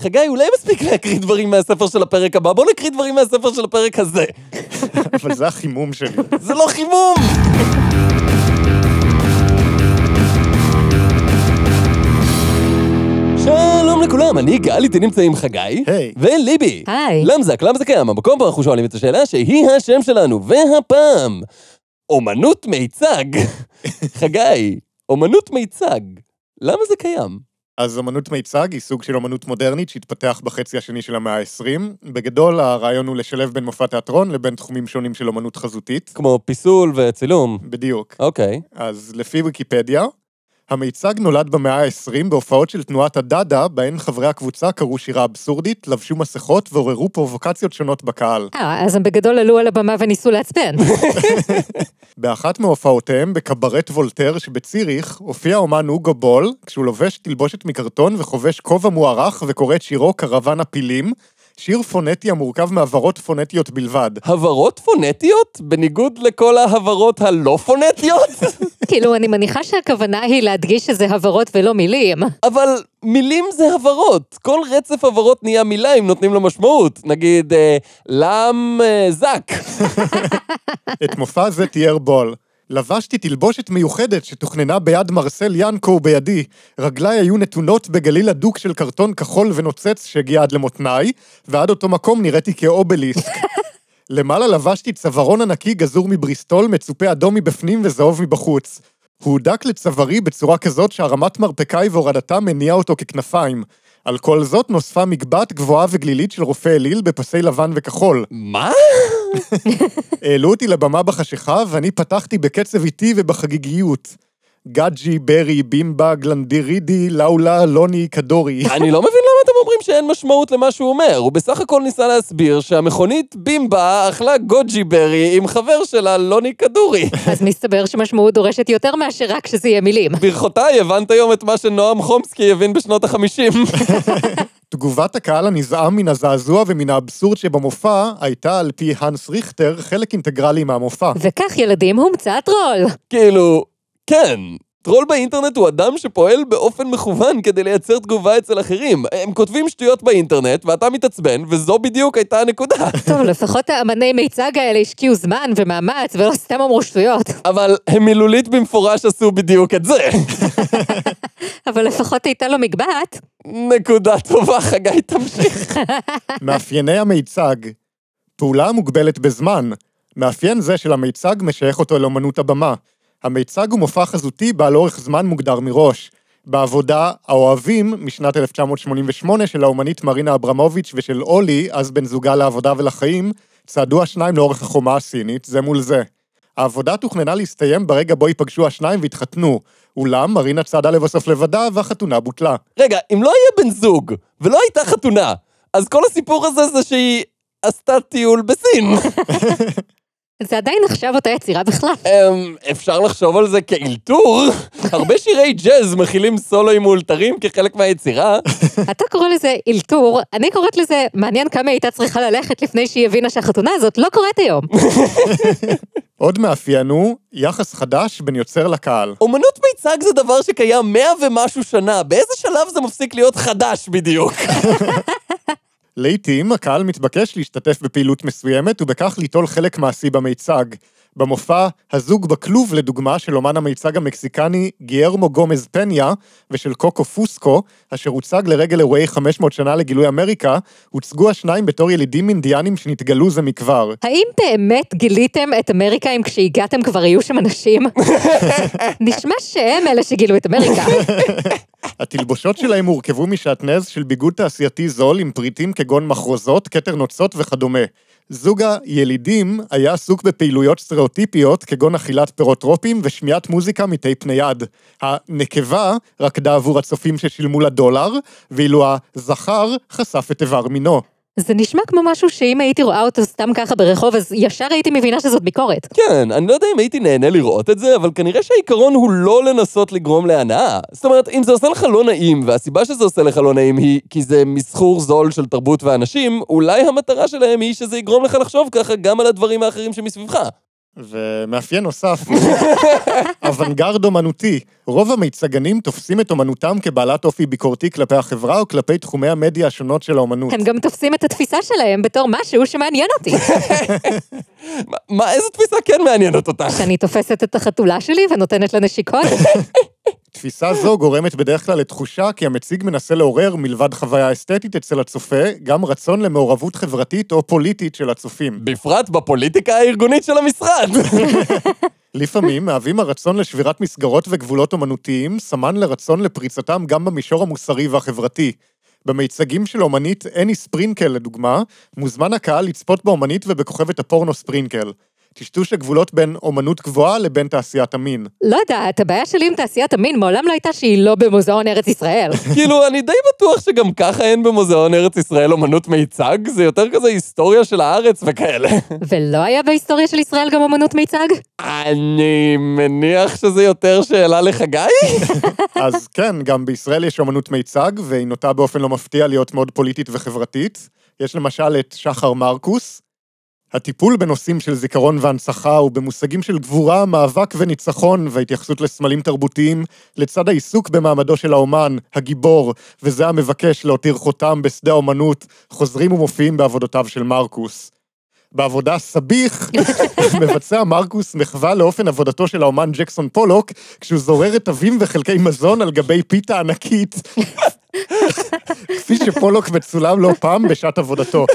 חגי, אולי מספיק להקריא דברים מהספר של הפרק הבא, בוא נקריא דברים מהספר של הפרק הזה. אבל זה החימום שלי. זה לא חימום! שלום לכולם, אני גל, איתי נמצאים חגי וליבי. למזק, קיים, המקום פה אנחנו שואלים את השאלה שהיא השם שלנו, והפעם, אומנות מיצג. חגי, אומנות מיצג, למה זה קיים? אז אמנות מיצג היא סוג של אמנות מודרנית שהתפתח בחצי השני של המאה ה-20. בגדול, הרעיון הוא לשלב בין מופע תיאטרון לבין תחומים שונים של אמנות חזותית. כמו פיסול וצילום. בדיוק. אוקיי. אז לפי ויקיפדיה, המיצג נולד במאה ה-20 בהופעות של תנועת הדדא, בהן חברי הקבוצה קראו שירה אבסורדית, לבשו מסכות ועוררו פרובוקציות שונות בקהל. אז הם בגדול עלו על הבמה וניסו להצפן. באחת מהופעותיהם, בקברט וולטר שבציריך, הופיע אומן אוגו בול, כשהוא לובש תלבושת מקרטון וחובש כובע מוארך וקורא את שירו קרבן הפילים, שיר פונטי המורכב מהברות פונטיות בלבד. הברות פונטיות? בניגוד לכל ההברות הלא פונטיות? כאילו, אני מניחה שהכוונה היא להדגיש שזה הברות ולא מילים. אבל מילים זה הברות. כל רצף הברות נהיה מילה אם נותנים לו משמעות. נגיד, למזק. את מופע זה תיאר בול. לבשתי תלבושת מיוחדת שתוכננה ביד מרסל ינקו בידי, רגליי היו נתונות בגליל הדוק של קרטון כחול ונוצץ שהגיע עד למותניי, ועד אותו מקום נראיתי כאובליסק. למעלה לבשתי צווארון ענקי גזור מבריסטול, מצופה אדום מבפנים וזהוב מבחוץ. הוא הודק לצווארי בצורה כזאת שהרמת מרפקיי והורדתה מניעה אותו ככנפיים. על כל זאת נוספה מגבת גבוהה וגלילית של רופא אליל בפסי לבן וכחול. מה? העלו אותי לבמה בחשיכה, ואני פתחתי בקצב איתי ובחגיגיות. גאג'י, ברי, בימבה, גלנדירידי, לאולה, לוני, קדורי. אני לא מבין למה אתם אומרים שאין משמעות למה שהוא אומר. הוא בסך הכל ניסה להסביר שהמכונית בימבה אכלה גאג'י ברי עם חבר שלה לוני קדורי. אז מסתבר שמשמעות דורשת יותר מאשר רק שזה יהיה מילים. ברכותיי, הבנת היום את מה שנועם חומסקי הבין בשנות ה-50. תגובת הקהל הנזעם מן הזעזוע ומן האבסורד שבמופע הייתה על פי הנס ריכטר חלק אינטגרלי מהמופע. וכך ילדים הומצא טרול. כאילו, כן, טרול באינטרנט הוא אדם שפועל באופן מכוון כדי לייצר תגובה אצל אחרים. הם כותבים שטויות באינטרנט ואתה מתעצבן, וזו בדיוק הייתה הנקודה. טוב, לפחות האמני מיצג האלה השקיעו זמן ומאמץ ולא סתם אמרו שטויות. אבל הם מילולית במפורש עשו בדיוק את זה. אבל לפחות הייתה לו מגבעת. נקודה טובה, חגי, תמשיך. מאפייני המיצג. פעולה מוגבלת בזמן. מאפיין זה של המיצג משייך אותו אל אומנות הבמה. המיצג הוא מופע חזותי בעל אורך זמן מוגדר מראש. בעבודה האוהבים משנת 1988 של האומנית מרינה אברמוביץ' ושל אולי, אז בן זוגה לעבודה ולחיים, צעדו השניים לאורך החומה הסינית, זה מול זה. העבודה תוכננה להסתיים ברגע בו ייפגשו השניים והתחתנו. אולם מרינה צעדה לבסוף לבדה והחתונה בוטלה. רגע, אם לא היה בן זוג ולא הייתה חתונה, אז כל הסיפור הזה זה שהיא עשתה טיול בסין. זה עדיין נחשב אותה יצירה בכלל. אפשר לחשוב על זה כאילתור. הרבה שירי ג'אז מכילים סולוים מאולתרים כחלק מהיצירה. אתה קורא לזה אילתור, אני קוראת לזה מעניין כמה הייתה צריכה ללכת לפני שהיא הבינה שהחתונה הזאת לא קורית היום. עוד מאפיין הוא יחס חדש בין יוצר לקהל. אומנות מיצג זה דבר שקיים 100 ומשהו שנה. באיזה שלב זה מפסיק להיות חדש בדיוק? לעתים הקהל מתבקש להשתתף בפעילות מסוימת ובכך ליטול חלק מעשי במיצג. במופע הזוג בכלוב לדוגמה של אומן המיצג המקסיקני גיארמו גומז פניה ושל קוקו פוסקו, אשר הוצג לרגל אירועי 500 שנה לגילוי אמריקה, הוצגו השניים בתור ילידים אינדיאנים שנתגלו זה מכבר. האם באמת גיליתם את אמריקה אם כשהגעתם כבר היו שם אנשים? נשמע שהם אלה שגילו את אמריקה. התלבושות שלהם הורכבו משעטנז של ביגוד תעשייתי זול עם פריטים כגון מחרוזות, כתר נוצות וכדומה. זוג הילידים היה עסוק בפעילויות סטריאוטיפיות כגון אכילת פירות טרופיים ושמיעת מוזיקה מטייפ נייד. הנקבה רקדה עבור הצופים ששילמו $1, ואילו הזכר חשף את איבר מינו. זה נשמע כמו משהו שאם הייתי רואה אותו סתם ככה ברחוב, אז ישר הייתי מבינה שזאת ביקורת. כן, אני לא יודע אם הייתי נהנה לראות את זה, אבל כנראה שהעיקרון הוא לא לנסות לגרום להנאה. זאת אומרת, אם זה עושה לך לא נעים, והסיבה שזה עושה לך לא נעים היא כי זה מסחור זול של תרבות ואנשים, אולי המטרה שלהם היא שזה יגרום לך לחשוב ככה גם על הדברים האחרים שמסביבך. ומאפיין נוסף, אוונגרד אומנותי. רוב המיצגנים תופסים את אומנותם כבעלת אופי ביקורתי כלפי החברה או כלפי תחומי המדיה השונות של האומנות. הם גם תופסים את התפיסה שלהם בתור משהו שמעניין אותי. מה, איזו תפיסה כן מעניינת אותך? שאני תופסת את החתולה שלי ונותנת לה נשיקות. תפיסה זו גורמת בדרך כלל לתחושה כי המציג מנסה לעורר מלבד חוויה אסתטית אצל הצופה, גם רצון למעורבות חברתית או פוליטית של הצופים. בפרט בפוליטיקה הארגונית של המשרד. לפעמים מהווים הרצון לשבירת מסגרות וגבולות אומנותיים, סמן לרצון לפריצתם גם במישור המוסרי והחברתי. במיצגים של אומנית איני ספרינקל לדוגמה, מוזמן הקהל לצפות באומנית ובכוכבת הפורנו ספרינקל. תשטוש הגבולות בין אומנות גבוהה לבין תעשיית המין. לא יודעת, הבעיה שלי עם תעשיית המין מעולם לא הייתה שהיא לא במוזיאון ארץ ישראל. כאילו, אני די בטוח שגם ככה אין במוזיאון ארץ ישראל אומנות מיצג, זה יותר כזה היסטוריה של הארץ וכאלה. ולא היה בהיסטוריה של ישראל גם אומנות מיצג? אני מניח שזה יותר שאלה לחגי? אז כן, גם בישראל יש אומנות מיצג, והיא נוטה באופן לא מפתיע להיות מאוד פוליטית וחברתית. יש למשל את שחר מרקוס, הטיפול בנושאים של זיכרון והנצחה ובמושגים של גבורה, מאבק וניצחון והתייחסות לסמלים תרבותיים, לצד העיסוק במעמדו של האומן, הגיבור, וזה המבקש להותיר חותם בשדה האומנות, חוזרים ומופיעים בעבודותיו של מרקוס. בעבודה סביך, מבצע מרקוס מחווה לאופן עבודתו של האומן ג'קסון פולוק, כשהוא זורר תווים וחלקי מזון על גבי פיתה ענקית, כפי שפולוק מצולם לא פעם בשעת עבודתו.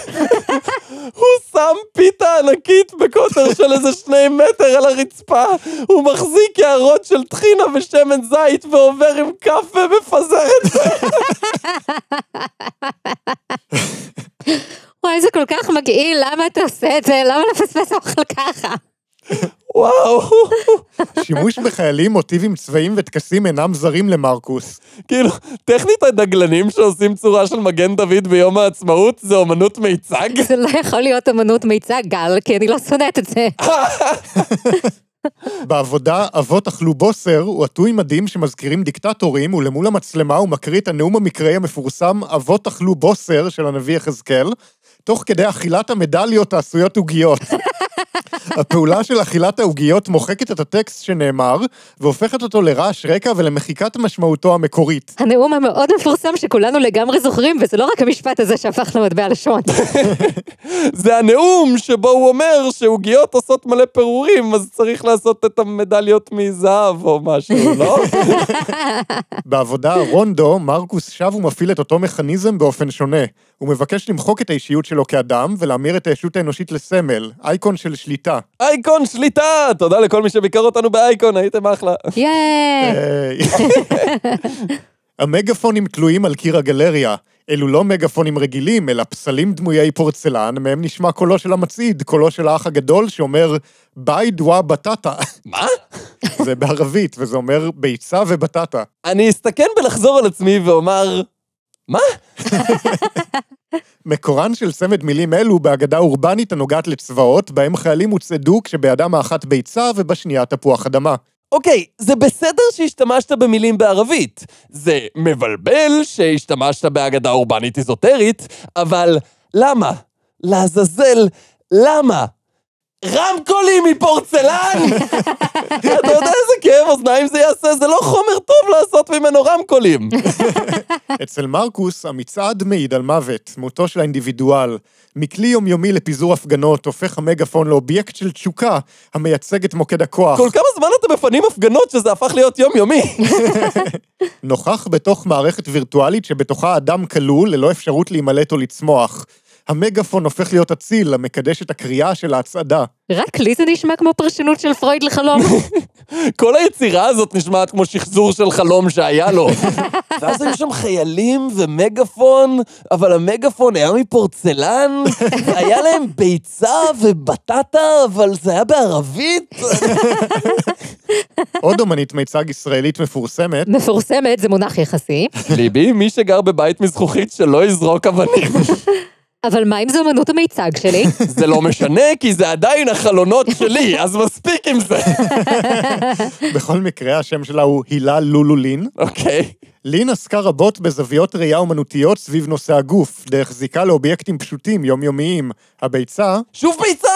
הוא שם פיתה ענקית בקוטר של איזה 2 מטר על הרצפה, הוא מחזיק יערות של תחינה ושמן זית ועובר עם כף ומפזר את זה. וואי, זה כל כך מגעיל, למה אתה עושה את זה? למה לפספס אוכל ככה? וואו. שימוש בחיילים, מוטיבים צבעים וטקסים אינם זרים למרקוס. כאילו, טכנית הדגלנים שעושים צורה של מגן דוד ביום העצמאות, זה אומנות מיצג? זה לא יכול להיות אומנות מיצג, גל, כי אני לא שונאת את זה. בעבודה, אבות אכלו בוסר, הוא עטוי מדהים שמזכירים דיקטטורים, ולמול המצלמה הוא מקריא את הנאום המקראי המפורסם, אבות אכלו בוסר של הנביא יחזקאל, תוך כדי אכילת המדליות העשויות עוגיות. הפעולה של אכילת העוגיות מוחקת את הטקסט שנאמר, והופכת אותו לרעש רקע ולמחיקת משמעותו המקורית. הנאום המאוד מפורסם שכולנו לגמרי זוכרים, וזה לא רק המשפט הזה שהפך למטבע לשון. זה הנאום שבו הוא אומר שעוגיות עושות מלא פירורים, אז צריך לעשות את המדליות מזהב או משהו, לא? בעבודה רונדו, מרקוס שב ומפעיל את אותו מכניזם באופן שונה. הוא מבקש למחוק את האישיות שלו כאדם, ולהמיר את האישות האנושית לסמל, אייקון של שליטה. אייקון שליטה! תודה לכל מי שביקר אותנו באייקון, הייתם אחלה. ייי! המגפונים תלויים על קיר הגלריה. אלו לא מגפונים רגילים, אלא פסלים דמויי פורצלן, מהם נשמע קולו של המצעיד, קולו של האח הגדול שאומר, ביי דווה בטטה. מה? זה בערבית, וזה אומר ביצה ובטטה. אני אסתכן בלחזור על עצמי ואומר... מה? מקורן של צמד מילים אלו באגדה אורבנית הנוגעת לצבאות, בהם חיילים הוצדו כשבידם האחת ביצה ובשנייה תפוח אדמה. אוקיי, זה בסדר שהשתמשת במילים בערבית. זה מבלבל שהשתמשת באגדה אורבנית איזוטרית, אבל למה? לעזאזל, למה? רמקולים מפורצלן! אתה יודע איזה כאב אוזניים זה יעשה, זה לא חומר טוב לעשות ממנו רמקולים. אצל מרקוס, המצעד מעיד על מוות, מותו של האינדיבידואל. מכלי יומיומי לפיזור הפגנות, הופך המגפון לאובייקט של תשוקה, המייצג את מוקד הכוח. כל כמה זמן אתם מפנים הפגנות שזה הפך להיות יומיומי? נוכח בתוך מערכת וירטואלית שבתוכה אדם כלול, ללא אפשרות להימלט או לצמוח. המגפון הופך להיות אציל, המקדש את הקריאה של ההצעדה. רק לי זה נשמע כמו פרשנות של פרויד לחלום. כל היצירה הזאת נשמעת כמו שחזור של חלום שהיה לו. ואז היו שם חיילים ומגפון, אבל המגפון היה מפורצלן, היה להם ביצה ובטטה, אבל זה היה בערבית. עוד אומנית מיצג ישראלית מפורסמת. מפורסמת זה מונח יחסי. ליבי, מי שגר בבית מזכוכית שלא יזרוק אבנים. אבל מה אם זה אומנות המיצג שלי? זה לא משנה, כי זה עדיין החלונות שלי, אז מספיק עם זה. בכל מקרה, השם שלה הוא הילה לולוליין. אוקיי. לין עסקה רבות בזוויות ראייה אומנותיות סביב נושא הגוף, דרך זיקה לאובייקטים פשוטים, יומיומיים. הביצה... שוב ביצה!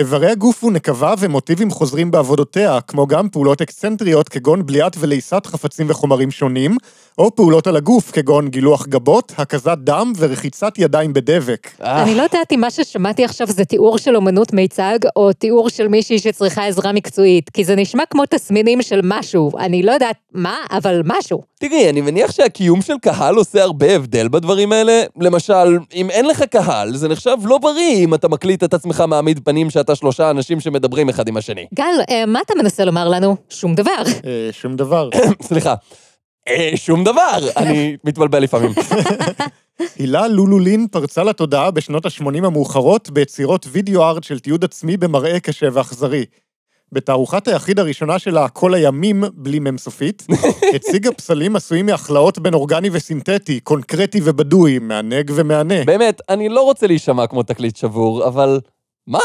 איברי הגוף ונקבה ומוטיבים חוזרים בעבודותיה, כמו גם פעולות אקסנטריות כגון בליעת ולעיסת חפצים וחומרים שונים, או פעולות על הגוף כגון גילוח גבות, הקזת דם ורחיצת ידיים בדבק. אני לא יודעת אם מה ששמעתי עכשיו זה תיאור של אומנות מיצג, או תיאור של מישהי שצריכה עזרה מקצועית, כי זה נשמע כמו תסמינים של משהו, אני לא יודעת מה, אבל משהו. תראי, אני מניח שהקיום של קהל עושה הרבה הבדל בדברים האלה. למשל, אם אין לך קהל, זה נחשב לא בריא אם אתה מקליט את עצמך מעמיד פנים שאתה שלושה אנשים שמדברים אחד עם השני. גל, מה אתה מנסה לומר לנו? שום דבר. שום דבר. סליחה. שום דבר. אני מתבלבל לפעמים. הילה לולוליין פרצה לתודעה בשנות ה-80 המאוחרות ביצירות וידאו-ארט של תיעוד עצמי במראה קשה ואכזרי. בתערוכת היחיד הראשונה שלה, כל הימים, בלי מם סופית, הציגה פסלים עשויים מהחלאות בין אורגני וסינתטי, קונקרטי ובדוי, מענג ומענה. באמת, אני לא רוצה להישמע כמו תקליט שבור, אבל... מה?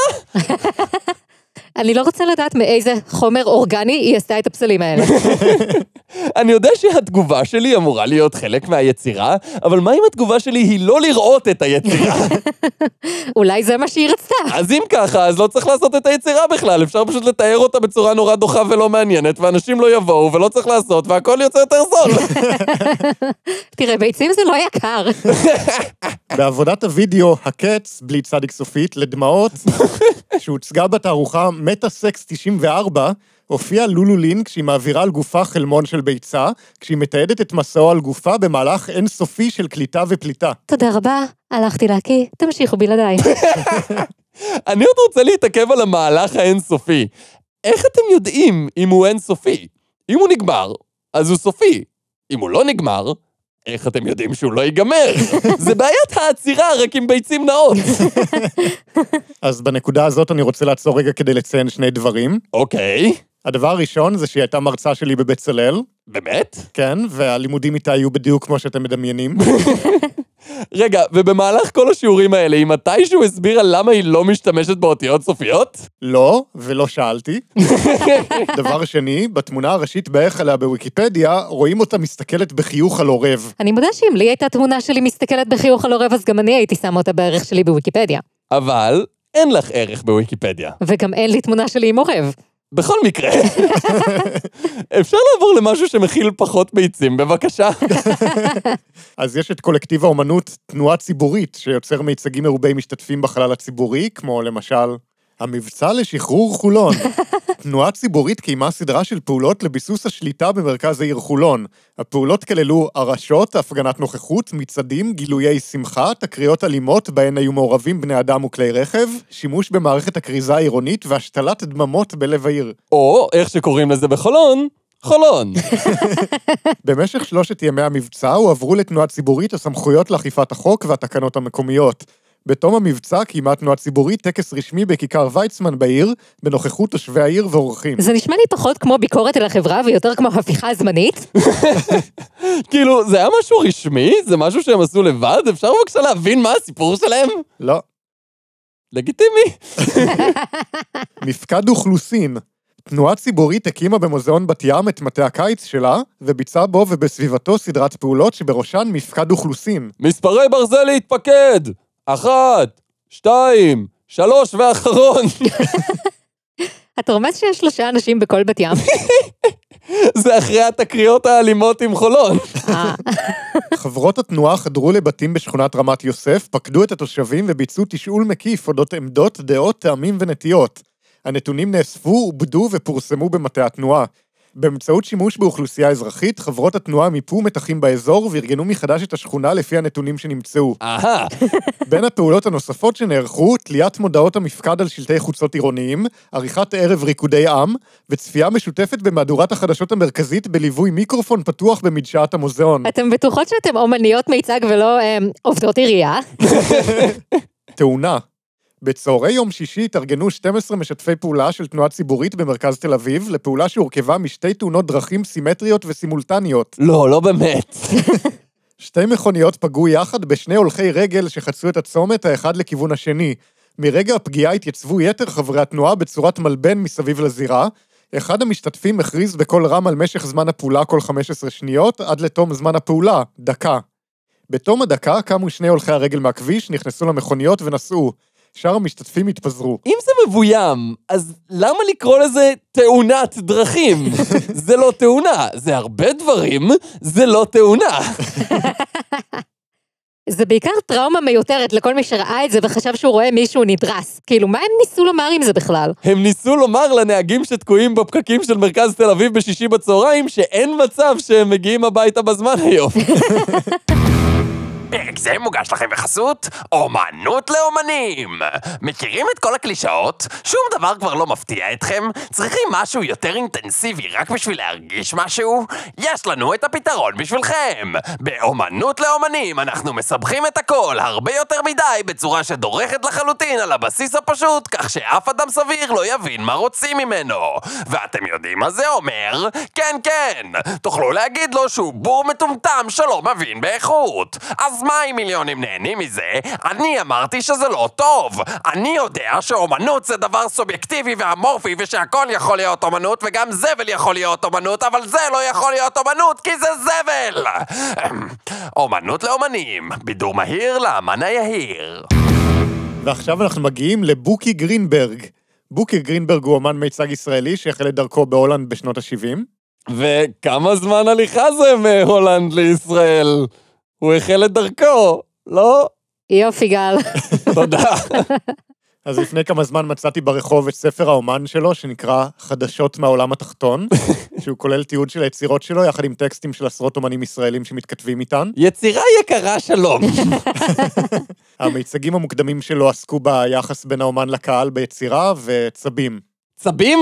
אני לא רוצה לדעת מאיזה חומר אורגני היא עשתה את הפסלים האלה. אני יודע שהתגובה שלי אמורה להיות חלק מהיצירה, אבל מה אם התגובה שלי היא לא לראות את היצירה? אולי זה מה שהיא רצתה. אז אם ככה, אז לא צריך לעשות את היצירה בכלל, אפשר פשוט לתאר אותה בצורה נורא דוחה ולא מעניינת, ואנשים לא יבואו ולא צריך לעשות, והכל יוצא יותר זול. תראה, ביצים זה לא יקר. בעבודת הוידאו, הקץ, בלי צדיק סופית, לדמעות, שהוצגה בתערוכה מטה-סקס 94, הופיעה לולולין כשהיא מעבירה על גופה חלמון של ביצה, כשהיא מתעדת את מסעו על גופה במהלך אינסופי של קליטה ופליטה. תודה רבה, הלכתי להקיא, תמשיכו בלעדיי. אני עוד רוצה להתעכב על המהלך האינסופי. איך אתם יודעים אם הוא אינסופי? אם הוא נגמר, אז הוא סופי. אם הוא לא נגמר, איך אתם יודעים שהוא לא ייגמר? זה בעיית העצירה, רק עם ביצים נאות. אז בנקודה הזאת אני רוצה לעצור רגע כדי לציין שני דברים. אוקיי. הדבר הראשון זה שהיא הייתה מרצה שלי בבצלאל. באמת? כן, והלימודים איתה היו בדיוק כמו שאתם מדמיינים. רגע, ובמהלך כל השיעורים האלה, היא מתישהו הסבירה למה היא לא משתמשת באותיות סופיות? לא, ולא שאלתי. דבר שני, בתמונה הראשית בערך עליה בוויקיפדיה, רואים אותה מסתכלת בחיוך על עורב. אני מודה שאם לי הייתה תמונה שלי מסתכלת בחיוך על עורב, אז גם אני הייתי שמה אותה בערך שלי בוויקיפדיה. אבל אין לך ערך בוויקיפדיה. וגם אין לי תמונה שלי עם עורב. בכל מקרה, אפשר לעבור למשהו שמכיל פחות ביצים, בבקשה. אז יש את קולקטיב האומנות תנועה ציבורית, שיוצר מיצגים מרובי משתתפים בחלל הציבורי, כמו למשל, המבצע לשחרור חולון. תנועה ציבורית קיימה סדרה של פעולות לביסוס השליטה במרכז העיר חולון. הפעולות כללו הרשות, הפגנת נוכחות, מצעדים, גילויי שמחה, תקריות אלימות בהן היו מעורבים בני אדם וכלי רכב, שימוש במערכת הכריזה העירונית והשתלת דממות בלב העיר. או, איך שקוראים לזה בחולון, חולון. במשך 3 ימי המבצע הועברו לתנועה ציבורית הסמכויות לאכיפת החוק והתקנות המקומיות. בתום המבצע קיימה תנועה ציבורית טקס רשמי בכיכר ויצמן בעיר, בנוכחות תושבי העיר ואורחים. זה נשמע לי פחות כמו ביקורת אל החברה, ויותר כמו הפיכה זמנית. כאילו, זה היה משהו רשמי? זה משהו שהם עשו לבד? אפשר בבקשה להבין מה הסיפור שלהם? לא. לגיטימי. מפקד אוכלוסין. תנועה ציבורית הקימה במוזיאון בת ים את מטה הקיץ שלה, וביצעה בו ובסביבתו סדרת פעולות שבראשן מפקד אוכלוסין. מספרי ברזל להתפקד. 1, 2, 3 ואחרון. אתה רומז שיש 3 אנשים בכל בת ים. זה אחרי התקריות האלימות עם חולון. חברות התנועה חדרו לבתים בשכונת רמת יוסף, פקדו את התושבים וביצעו תשאול מקיף אודות עמדות, דעות, טעמים ונטיות. הנתונים נאספו, עובדו ופורסמו במטה התנועה. באמצעות שימוש באוכלוסייה אזרחית, חברות התנועה מיפו מתחים באזור וארגנו מחדש את השכונה לפי הנתונים שנמצאו. בין הפעולות הנוספות שנערכו, תליית מודעות המפקד על שלטי חוצות עירוניים, עריכת ערב ריקודי עם, וצפייה משותפת במהדורת החדשות המרכזית בליווי מיקרופון פתוח במדשאת המוזיאון. אתם בטוחות שאתם אומניות מיצג ולא עובדות עירייה? תאונה. בצהרי יום שישי התארגנו 12 משתפי פעולה של תנועה ציבורית במרכז תל אביב, לפעולה שהורכבה משתי תאונות דרכים סימטריות וסימולטניות. לא, לא באמת. 2 מכוניות פגעו יחד בשני הולכי רגל שחצו את הצומת האחד לכיוון השני. מרגע הפגיעה התייצבו יתר חברי התנועה בצורת מלבן מסביב לזירה. אחד המשתתפים הכריז בכל רם על משך זמן הפעולה כל 15 שניות, עד לתום זמן הפעולה, דקה. בתום הדקה קמו 2 הולכי הרגל מהכביש, נכנסו למכוניות ונסעו. שאר המשתתפים התפזרו. אם זה מבוים, אז למה לקרוא לזה תאונת דרכים? זה לא תאונה, זה הרבה דברים, זה לא תאונה. זה בעיקר טראומה מיותרת לכל מי שראה את זה וחשב שהוא רואה מישהו נדרס. כאילו, מה הם ניסו לומר עם זה בכלל? הם ניסו לומר לנהגים שתקועים בפקקים של מרכז תל אביב בשישי בצהריים, שאין מצב שהם מגיעים הביתה בזמן היום. פרק זה מוגש לכם בחסות, אומנות לאומנים. מכירים את כל הקלישאות? שום דבר כבר לא מפתיע אתכם? צריכים משהו יותר אינטנסיבי רק בשביל להרגיש משהו? יש לנו את הפתרון בשבילכם. באומנות לאומנים אנחנו מסבכים את הכל הרבה יותר מדי בצורה שדורכת לחלוטין על הבסיס הפשוט, כך שאף אדם סביר לא יבין מה רוצים ממנו. ואתם יודעים מה זה אומר? כן, כן. תוכלו להגיד לו שהוא בור מטומטם שלא מבין באיכות. אז מה אם מיליונים נהנים מזה? אני אמרתי שזה לא טוב. אני יודע שאומנות זה דבר סובייקטיבי ואמורפי, ושהכל יכול להיות אומנות, וגם זבל יכול להיות אומנות, אבל זה לא יכול להיות אומנות, כי זה זבל! אומנות לאומנים. בידור מהיר לאמן היהיר. ועכשיו אנחנו מגיעים לבוקי גרינברג. בוקי גרינברג הוא אומן מיצג ישראלי שהחל את דרכו בהולנד בשנות ה-70. וכמה זמן הליכה זה מהולנד לישראל? הוא החל את דרכו, לא? יופי גל. תודה. אז לפני כמה זמן מצאתי ברחוב את ספר האומן שלו, שנקרא חדשות מהעולם התחתון, שהוא כולל תיעוד של היצירות שלו, יחד עם טקסטים של עשרות אומנים ישראלים שמתכתבים איתן. יצירה יקרה שלום. המיצגים המוקדמים שלו עסקו ביחס בין האומן לקהל ביצירה וצבים. צבים?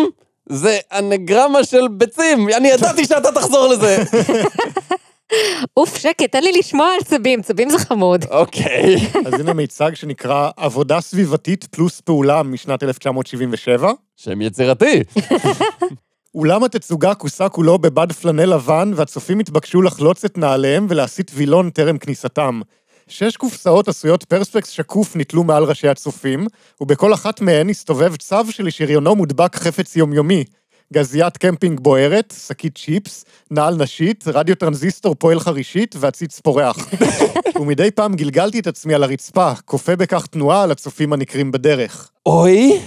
זה אנגרמה של ביצים. אני ידעתי שאתה תחזור לזה. אוף, שקט, תן לי לשמוע על צבים, צבים זה חמוד. אוקיי. אז הנה מיצג שנקרא עבודה סביבתית פלוס פעולה משנת 1977. שם יצירתי. אולם התצוגה כוסה כולו בבד פלנל לבן, והצופים התבקשו לחלוץ את נעליהם ולהסיט וילון טרם כניסתם. 6 קופסאות עשויות פרספקס שקוף נטלו מעל ראשי הצופים, ובכל אחת מהן הסתובב צב שלשריונו מודבק חפץ יומיומי. גזיית קמפינג בוערת, שקית צ'יפס, נעל נשית, רדיו טרנזיסטור פועל חרישית והציץ פורח. ומדי פעם גלגלתי את עצמי על הרצפה, כופה בכך תנועה על הצופים הנקרים בדרך. אוי,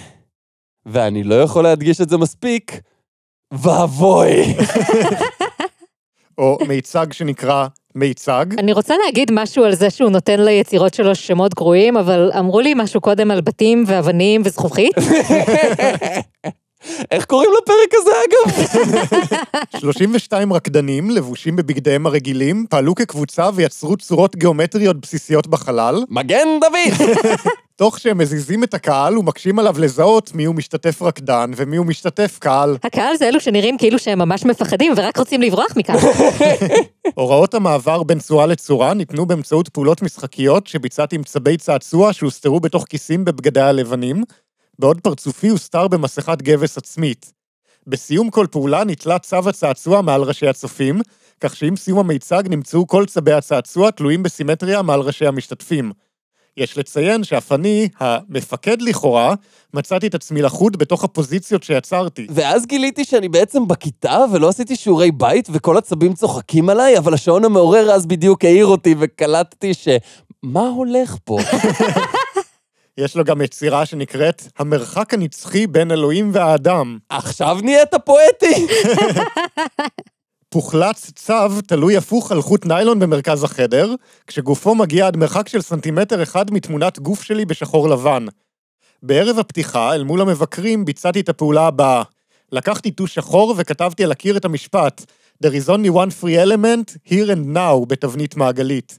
ואני לא יכול להדגיש את זה מספיק, ואבוי. או מיצג שנקרא מיצג. אני רוצה להגיד משהו על זה שהוא נותן ליצירות שלו שמות גרועים, אבל אמרו לי משהו קודם על בתים ואבנים וזכוכית. איך קוראים לפרק הזה אגב? 32 רקדנים לבושים בבגדיהם הרגילים, פעלו כקבוצה ויצרו צורות גיאומטריות בסיסיות בחלל. מגן דוד! תוך שהם מזיזים את הקהל ומקשים עליו לזהות מי הוא משתתף רקדן ומי הוא משתתף קהל. הקהל זה אלו שנראים כאילו שהם ממש מפחדים ורק רוצים לברוח מכאן. הוראות המעבר בין צורה לצורה ניתנו באמצעות פעולות משחקיות שביצעתי עם צבי צעצוע שהוסתרו בתוך כיסים בבגדי הלבנים, בעוד פרצופי הוסתר במסכת גבס עצמית. בסיום כל פעולה נתלה צו הצעצוע מעל ראשי הצופים, כך שעם סיום המיצג נמצאו כל צבי הצעצוע תלויים בסימטריה מעל ראשי המשתתפים. יש לציין שאף אני, המפקד לכאורה, מצאתי את עצמי לחוד בתוך הפוזיציות שיצרתי. ואז גיליתי שאני בעצם בכיתה ולא עשיתי שיעורי בית וכל הצבים צוחקים עליי, אבל השעון המעורר אז בדיוק העיר אותי וקלטתי מה הולך פה? יש לו גם יצירה שנקראת המרחק הנצחי בין אלוהים והאדם. עכשיו נהיית פואטי. פוחלץ צב תלוי הפוך על חוט ניילון במרכז החדר, כשגופו מגיע עד מרחק של סנטימטר אחד מתמונת גוף שלי בשחור לבן. בערב הפתיחה, אל מול המבקרים, ביצעתי את הפעולה הבאה. לקחתי תוש שחור וכתבתי על הקיר את המשפט, There is only one free element, here and now, בתבנית מעגלית.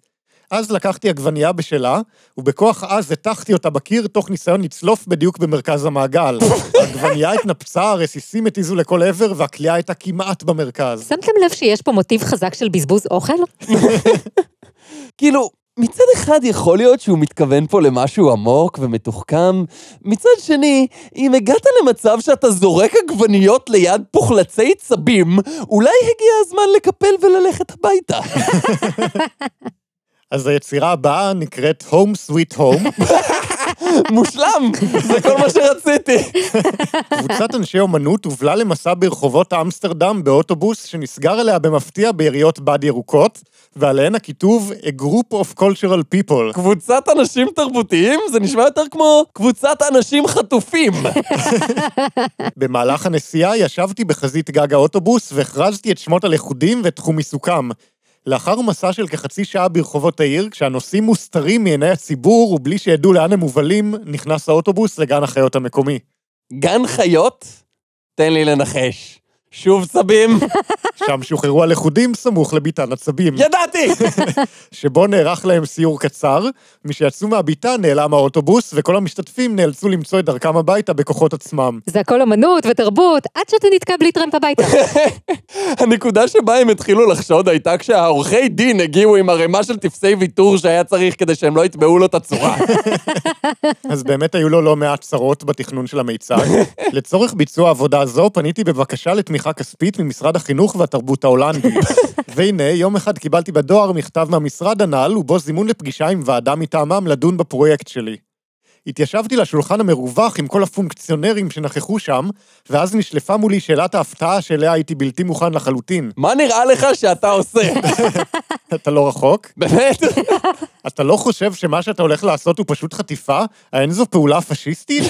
אז לקחתי עגבנייה בשלה, ובכוח אז התחתי אותה בקיר תוך ניסיון לצלוף בדיוק במרכז המעגל. העגבנייה התנפצה, הרסיסים התיזו לכל עבר, והקליעה הייתה כמעט במרכז. שמתם לב שיש פה מוטיב חזק של בזבוז אוכל? כאילו, מצד אחד יכול להיות שהוא מתכוון פה למשהו עמוק ומתוחכם, מצד שני, אם הגעת למצב שאתה זורק עגבניות ליד פוחלצי צבים, אולי הגיע הזמן לקפל וללכת הביתה. אז היצירה הבאה נקראת Home Sweet Home. מושלם, זה כל מה שרציתי. קבוצת אנשי אומנות הובלה למסע ברחובות אמסטרדם באוטובוס שנסגר אליה במפתיע ביריות בד ירוקות, ועליהן הכיתוב A Group of Cultural People. קבוצת אנשים תרבותיים? זה נשמע יותר כמו קבוצת אנשים חטופים. במהלך הנסיעה ישבתי בחזית גג האוטובוס והכרזתי את שמות הלכודים ותחום עיסוקם. לאחר מסע של כחצי שעה ברחובות העיר, כשהנוסעים מוסתרים מעיני הציבור ובלי שידעו לאן הם מובלים, נכנס האוטובוס לגן החיות המקומי. גן חיות? תן לי לנחש. שוב צבים. שם שוחררו הלכודים סמוך לביתן הצבים. ידעתי! שבו נערך להם סיור קצר, משיצאו מהביתה נעלם האוטובוס, וכל המשתתפים נאלצו למצוא את דרכם הביתה בכוחות עצמם. זה הכל אמנות ותרבות, עד שאתה נתקע בלי טרמפ הביתה. הנקודה שבה הם התחילו לחשוד הייתה כשהעורכי דין הגיעו עם הרמה של תפסי ויתור שהיה צריך כדי שהם לא יתבעו לו את הצורה. אז באמת היו לו לא מעט צרות בתכנון של המיצג. לצורך ביצוע עבודה זו פניתי בבקשה לתמיכה כספית ממשרד החינוך והתרבות ההולנדית. והנה, יום אחד קיבלתי בדואר מכתב מהמשרד הנ"ל, ובו זימון לפגישה עם ועדה מטעמם לדון בפרויקט שלי. התיישבתי לשולחן המרווח עם כל הפונקציונרים שנכחו שם, ואז נשלפה מולי שאלת ההפתעה שאליה הייתי בלתי מוכן לחלוטין. מה נראה לך שאתה עושה? אתה לא רחוק? באמת? אתה לא חושב שמה שאתה הולך לעשות הוא פשוט חטיפה? אין זו פעולה פשיסטית?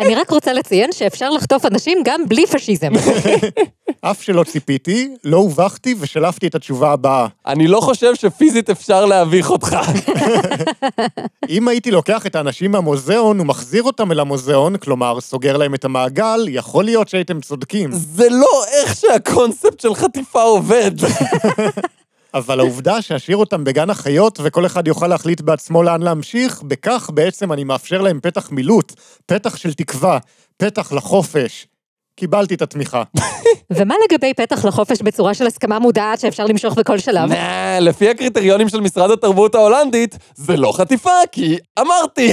אני רק רוצה לציין שאפשר לחטוף אנשים גם בלי פשיזם. אף שלא ציפיתי, לא הובכתי ושלפתי את התשובה הבאה. אני לא חושב שפיזית אפשר להביך אותך. אם הייתי לוקח את האנשים מהמוזיאון ומחזיר אותם אל המוזיאון, כלומר, סוגר להם את המעגל, יכול להיות שהייתם צודקים. זה לא איך שהקונספט של חטיפה עובד. אבל העובדה שאשאיר אותם בגן החיות וכל אחד יוכל להחליט בעצמו לאן להמשיך, בכך בעצם אני מאפשר להם פתח מילוט, פתח של תקווה, פתח לחופש. קיבלתי את התמיכה. ומה לגבי פתח לחופש בצורה של הסכמה מודעת שאפשר למשוך בכל שלב? לפי הקריטריונים של משרד התרבות ההולנדית, זה לא חטיפה, כי אמרתי.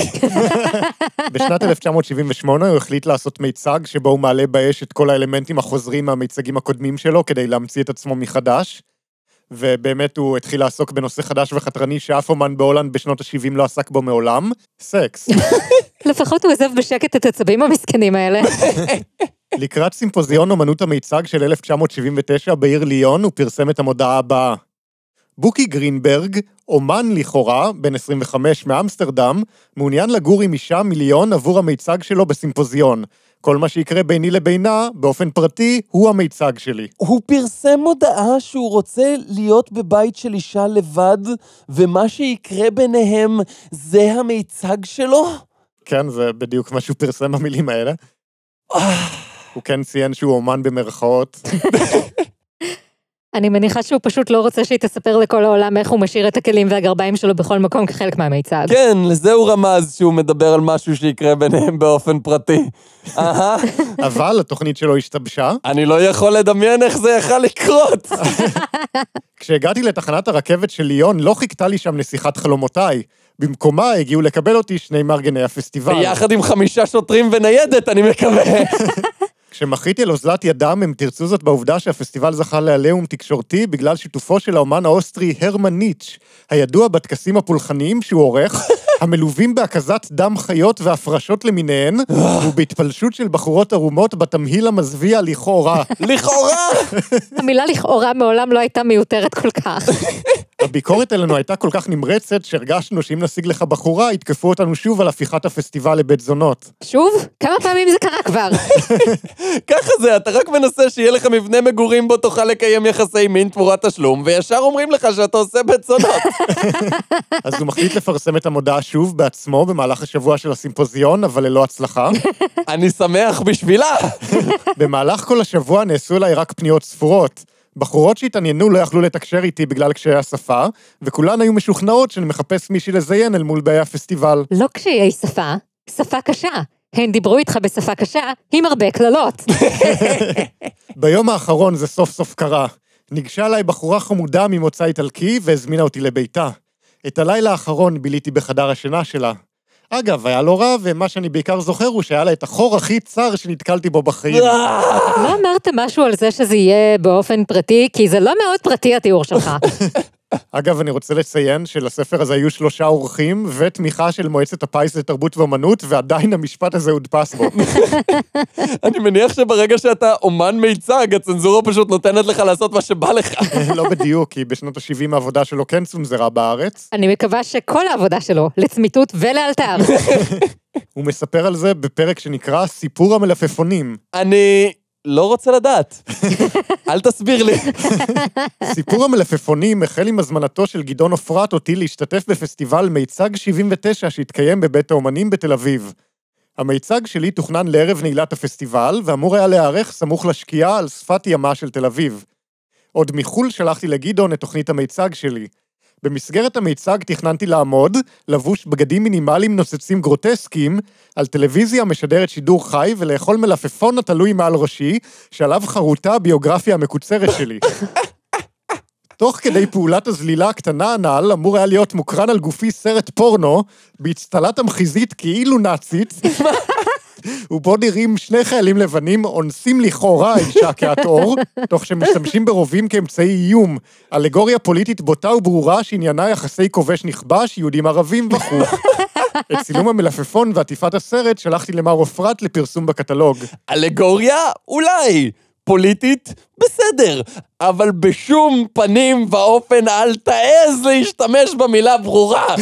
בשנת 1978 הוא החליט לעשות מיצג שבו הוא מעלה באש את כל האלמנטים החוזרים מהמיצגים הקודמים שלו כדי להמציא את עצמו מחדש. ובאמת הוא התחיל לעסוק בנושא חדש וחתרני שאף אומן בהולנד בשנות ה-70 לא עסק בו מעולם, סקס. לפחות הוא עזב בשקט את הצבים המסכנים האלה. לקראת סימפוזיון אומנות המיצג של 1979 בעיר ליון, הוא פרסם את המודעה הבאה. בוקי גרינברג, אומן לכאורה, בן 25 מאמסטרדם, מעוניין לגור עם אישה מיליון עבור המיצג שלו בסימפוזיון. כל מה שיקרה ביני לבינה, באופן פרטי, הוא המיצג שלי. הוא פרסם הודעה שהוא רוצה להיות בבית של אישה לבד, ומה שיקרה ביניהם זה המיצג שלו? כן, זה בדיוק מה שהוא פרסם המילים האלה. הוא כן ציין שהוא אומן במרכאות. אני מניחה שהוא פשוט לא רוצה שהיא תספר לכל העולם איך הוא משאיר את הכלים והגרביים שלו בכל מקום כחלק מהמיצג. כן, לזה הוא רמז שהוא מדבר על משהו שיקרה ביניהם באופן פרטי. אבל התוכנית שלו השתבשה. אני לא יכול לדמיין איך זה יכל לקרות. כשהגעתי לתחנת הרכבת של ליון, לא חיכתה לי שם נסיכת חלומותיי. במקומה הגיעו לקבל אותי שני מארגני הפסטיבל. ויחד עם 5 שוטרים וניידת, אני מקווה. כשמחיתי על אוזלת ידם, הם תרצו זאת בעובדה שהפסטיבל זכה לעליהום תקשורתי בגלל שיתופו של האומן האוסטרי הרמן ניץ', הידוע בטקסים הפולחניים שהוא עורך, המלווים בהקזת דם חיות והפרשות למיניהן, ובהתפלשות של בחורות ערומות בתמהיל המזוויע לכאורה. לכאורה! המילה לכאורה מעולם לא הייתה מיותרת כל כך. הביקורת אלינו הייתה כל כך נמרצת, שהרגשנו שאם נשיג לך בחורה, התקפו אותנו שוב על הפיכת הפסטיבל לבית זונות. שוב? כמה פעמים זה קרה כבר? ככה זה, אתה רק מנסה שיהיה לך מבנה מגורים בו תוכל לקיים יחסי מין תמורת תשלום, וישר אומרים לך שאתה עושה בית זונות. אז הוא מחליט לפרסם את המודעה שוב בעצמו במהלך השבוע של הסימפוזיון, אבל ללא הצלחה. אני שמח בשבילה. במהלך כל השבוע נעשו אליי רק פניות ספורות. בחורות שהתעניינו לא יכלו לתקשר איתי בגלל קשיי השפה, וכולן היו משוכנעות שאני מחפש מישהי לזיין אל מול באי הפסטיבל. לא קשיי שפה, שפה קשה. הן דיברו איתך בשפה קשה עם הרבה כללות. ביום האחרון זה סוף סוף קרה. ניגשה עליי בחורה חמודה ממוצא איטלקי והזמינה אותי לביתה. את הלילה האחרון ביליתי בחדר השינה שלה. אגב, היה לא רע, ומה שאני בעיקר זוכר הוא שהיה לה את החור הכי צר שנתקלתי בו בחיים. לא אמרת משהו על זה שזה יהיה באופן פרטי, כי זה לא מאוד פרטי התיאור שלך. אגב, אני רוצה לציין שלספר הזה היו 3 עורכים, ותמיכה של מועצת הפיס לתרבות ואמנות, ועדיין המשפט הזה הודפס בו. אני מניח שברגע שאתה אומן מיצג, הצנזורה פשוט נותנת לך לעשות מה שבא לך. לא בדיוק, כי בשנות ה-70 העבודה שלו כן צונזרה בארץ. אני מקווה שכל העבודה שלו, לצמיתות ולאלתר. הוא מספר על זה בפרק שנקרא סיפור המלפפונים. אני... לא רוצה לדעת. אל תסביר לי. סיפור המלפפונים החל עם הזמנתו של גדעון אופרת אותי להשתתף בפסטיבל מיצג 79 שהתקיים בבית האומנים בתל אביב. המיצג שלי תוכנן לערב נעילת הפסטיבל, ואמור היה להיערך סמוך לשקיעה על שפת ימה של תל אביב. עוד מחול שלחתי לגדעון את תוכנית המיצג שלי. במסגרת המיצג תכננתי לעמוד, לבוש בגדים מינימליים נוצצים גרוטסקיים, על טלוויזיה משדרת שידור חי ולאכול מלפפון התלוי מעל ראשי, שעליו חרוטה הביוגרפיה המקוצרת שלי. תוך כדי פעולת הזלילה הקטנה הנעל, אמור היה להיות מוקרן על גופי סרט פורנו, בהצטלת המחיזית כאילו נאצית, ובו נראים 2 חיילים לבנים אונסים לכאורה אישה כעתור, תוך שמשתמשים ברובים כאמצעי איום, אלגוריה פוליטית בוטה וברורה שעניינה יחסי כובש נכבש, יהודים ערבים וכו'. את צילום המלפפון ועטיפת הסרט שלחתי למר אופרת לפרסום בקטלוג. אלגוריה? אולי. פוליטית? בסדר. אבל בשום פנים ואופן אל תעז להשתמש במילה ברורה.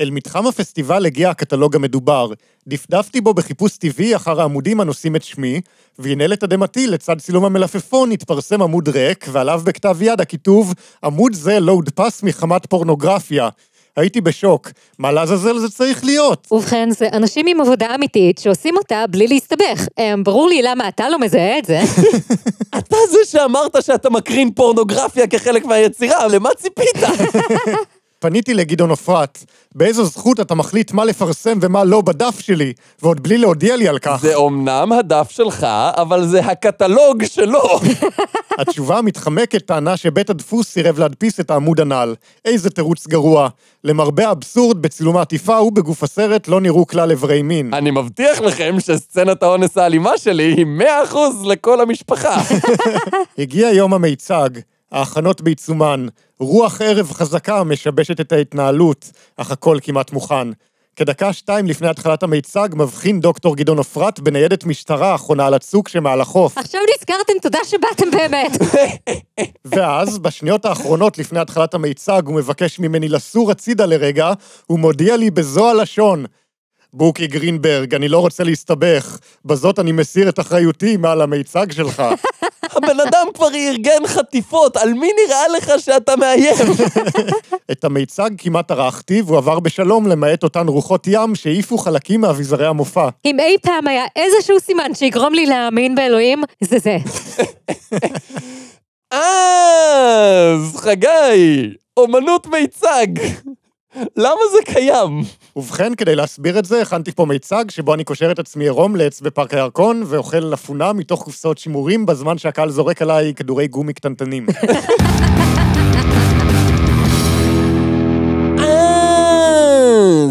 אל מתחם הפסטיבל הגיע הקטלוג המדובר. דפדפתי בו בחיפוש טבעי אחר העמודים הנושאים את שמי, והנה לתדהמתי לצד צילום המלפפון התפרסם עמוד ריק, ועליו בכתב יד הכיתוב, עמוד זה לא הודפס מחמת פורנוגרפיה. הייתי בשוק. מה לעזאזל זה צריך להיות? ובכן, זה אנשים עם עבודה אמיתית שעושים אותה בלי להסתבך. ברור לי למה אתה לא מזהה את זה. אתה זה שאמרת שאתה מקרין פורנוגרפיה כחלק מהיצירה, למה ציפית? פניתי לגדעון אופרת. באיזו זכות אתה מחליט מה לפרסם ומה לא בדף שלי, ועוד בלי להודיע לי על כך. זה אומנם הדף שלך, אבל זה הקטלוג שלו. התשובה המתחמקת טענה שבית הדפוס סירב להדפיס את העמוד הנעל. איזה תירוץ גרוע. למרבה האבסורד, בצילום העטיפה ובגוף הסרט לא נראו כלל אברי מין. אני מבטיח לכם שסצנת האונס האלימה שלי היא 100% לכל המשפחה. הגיע יום המיצג. ההכנות בעיצומן, רוח ערב חזקה משבשת את ההתנהלות, אך הכל כמעט מוכן. כדקה 2 לפני התחלת המיצג, מבחין דוקטור גדעון אופרת בניידת משטרה האחרונה על הצוק שמעל החוף. עכשיו נזכרתם, תודה שבאתם באמת. ואז, בשניות האחרונות לפני התחלת המיצג, הוא מבקש ממני לסור הצידה לרגע, הוא מודיע לי בזו הלשון. בוקי גרינברג, אני לא רוצה להסתבך, בזאת אני מסיר את אחריותי מעל המיצג שלך. הבן אדם כבר ארגן חטיפות, על מי נראה לך שאתה מאיים? את המיצג כמעט ערכתי, והוא עבר בשלום למעט אותן רוחות ים שהעיפו חלקים מאביזרי המופע. אם אי פעם היה איזשהו סימן שיגרום לי להאמין באלוהים, זה. אז חגי, אומנות מיצג. למה זה קיים? ובכן, כדי להסביר את זה, הכנתי פה מיצג שבו אני קושר את עצמי עירום לעץ בפארק הירקון, ואוכל לפונה מתוך קופסאות שימורים, בזמן שהקהל זורק עליי כדורי גומי קטנטנים.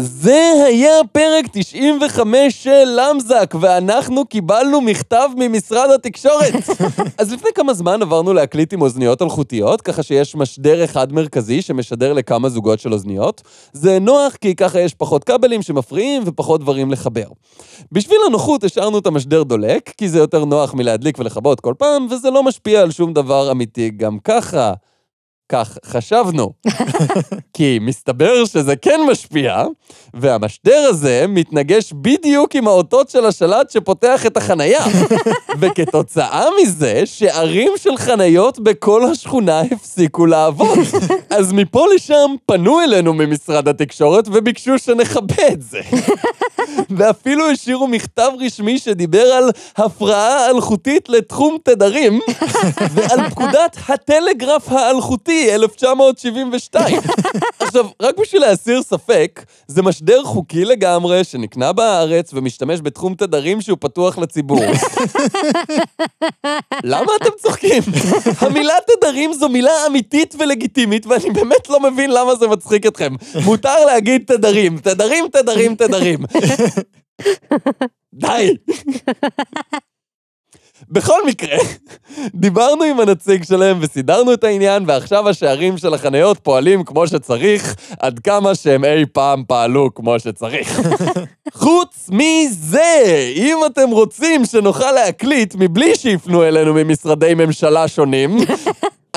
זה היה פרק 95 של למזק, ואנחנו קיבלנו מכתב ממשרד התקשורת. אז לפני כמה זמן עברנו להקליט עם אוזניות אלחוטיות, ככה שיש משדר אחד מרכזי שמשדר לכמה זוגות של אוזניות. זה נוח, כי ככה יש פחות קבלים שמפריעים ופחות דברים לחבר. בשביל הנוחות השארנו את המשדר דולק, כי זה יותר נוח מלהדליק ולחבות כל פעם, וזה לא משפיע על שום דבר אמיתי גם ככה. כך חשבנו, כי מסתבר שזה כן משפיע, והמשדר הזה מתנגש בדיוק עם האותות של השלט שפותח את החנייה, וכתוצאה מזה שערים של חניות בכל השכונה הפסיקו לעבוד. אז מפה לשם פנו אלינו ממשרד התקשורת וביקשו שנכבה את זה. ואפילו השאירו מכתב רשמי שדיבר על הפרעה אלחוטית לתחום תדרים, ועל פקודת הטלגרף האלחוטי 1972. עכשיו, רק בשביל להסיר ספק, זה משדר חוקי לגמרי שנקנה בארץ ומשתמש בתחום תדרים שהוא פתוח לציבור. למה אתם צוחקים? המילה תדרים זו מילה אמיתית ולגיטימית, ואני באמת לא מבין למה זה מצחיק אתכם. מותר להגיד תדרים, תדרים, תדרים, תדרים. די. בכל מקרה, דיברנו עם הנציג שלהם וסידרנו את העניין, ועכשיו השערים של החניות פועלים כמו שצריך, עד כמה שהם אי פעם פעלו כמו שצריך. חוץ מזה, אם אתם רוצים שנוכל להקליט מבלי שיפנו אלינו ממשרדי ממשלה שונים,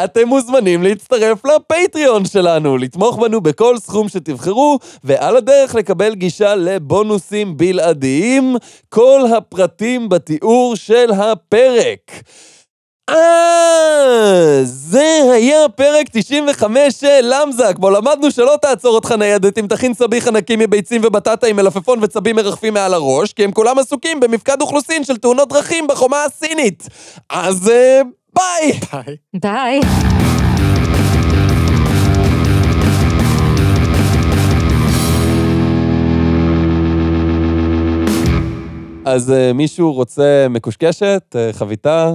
אתם מוזמנים להצטרף לפטריון שלנו, לתמוך בנו בכל סכום שתבחרו, ועל הדרך לקבל גישה לבונוסים בלעדיים, כל הפרטים בתיאור של הפרק. זה היה פרק 95 של למזק, בו למדנו שלא תעצור אותך ניידת אם תכין סביח ענקים מביצים ובטטה עם מלפפון וצבים מרחפים מעל הראש, כי הם כולם עסוקים במפקד אוכלוסין של תאונות דרכים בחומה הסינית. אז... ביי! ביי. ביי. אז מישהו רוצה מקושקשת, חביתה...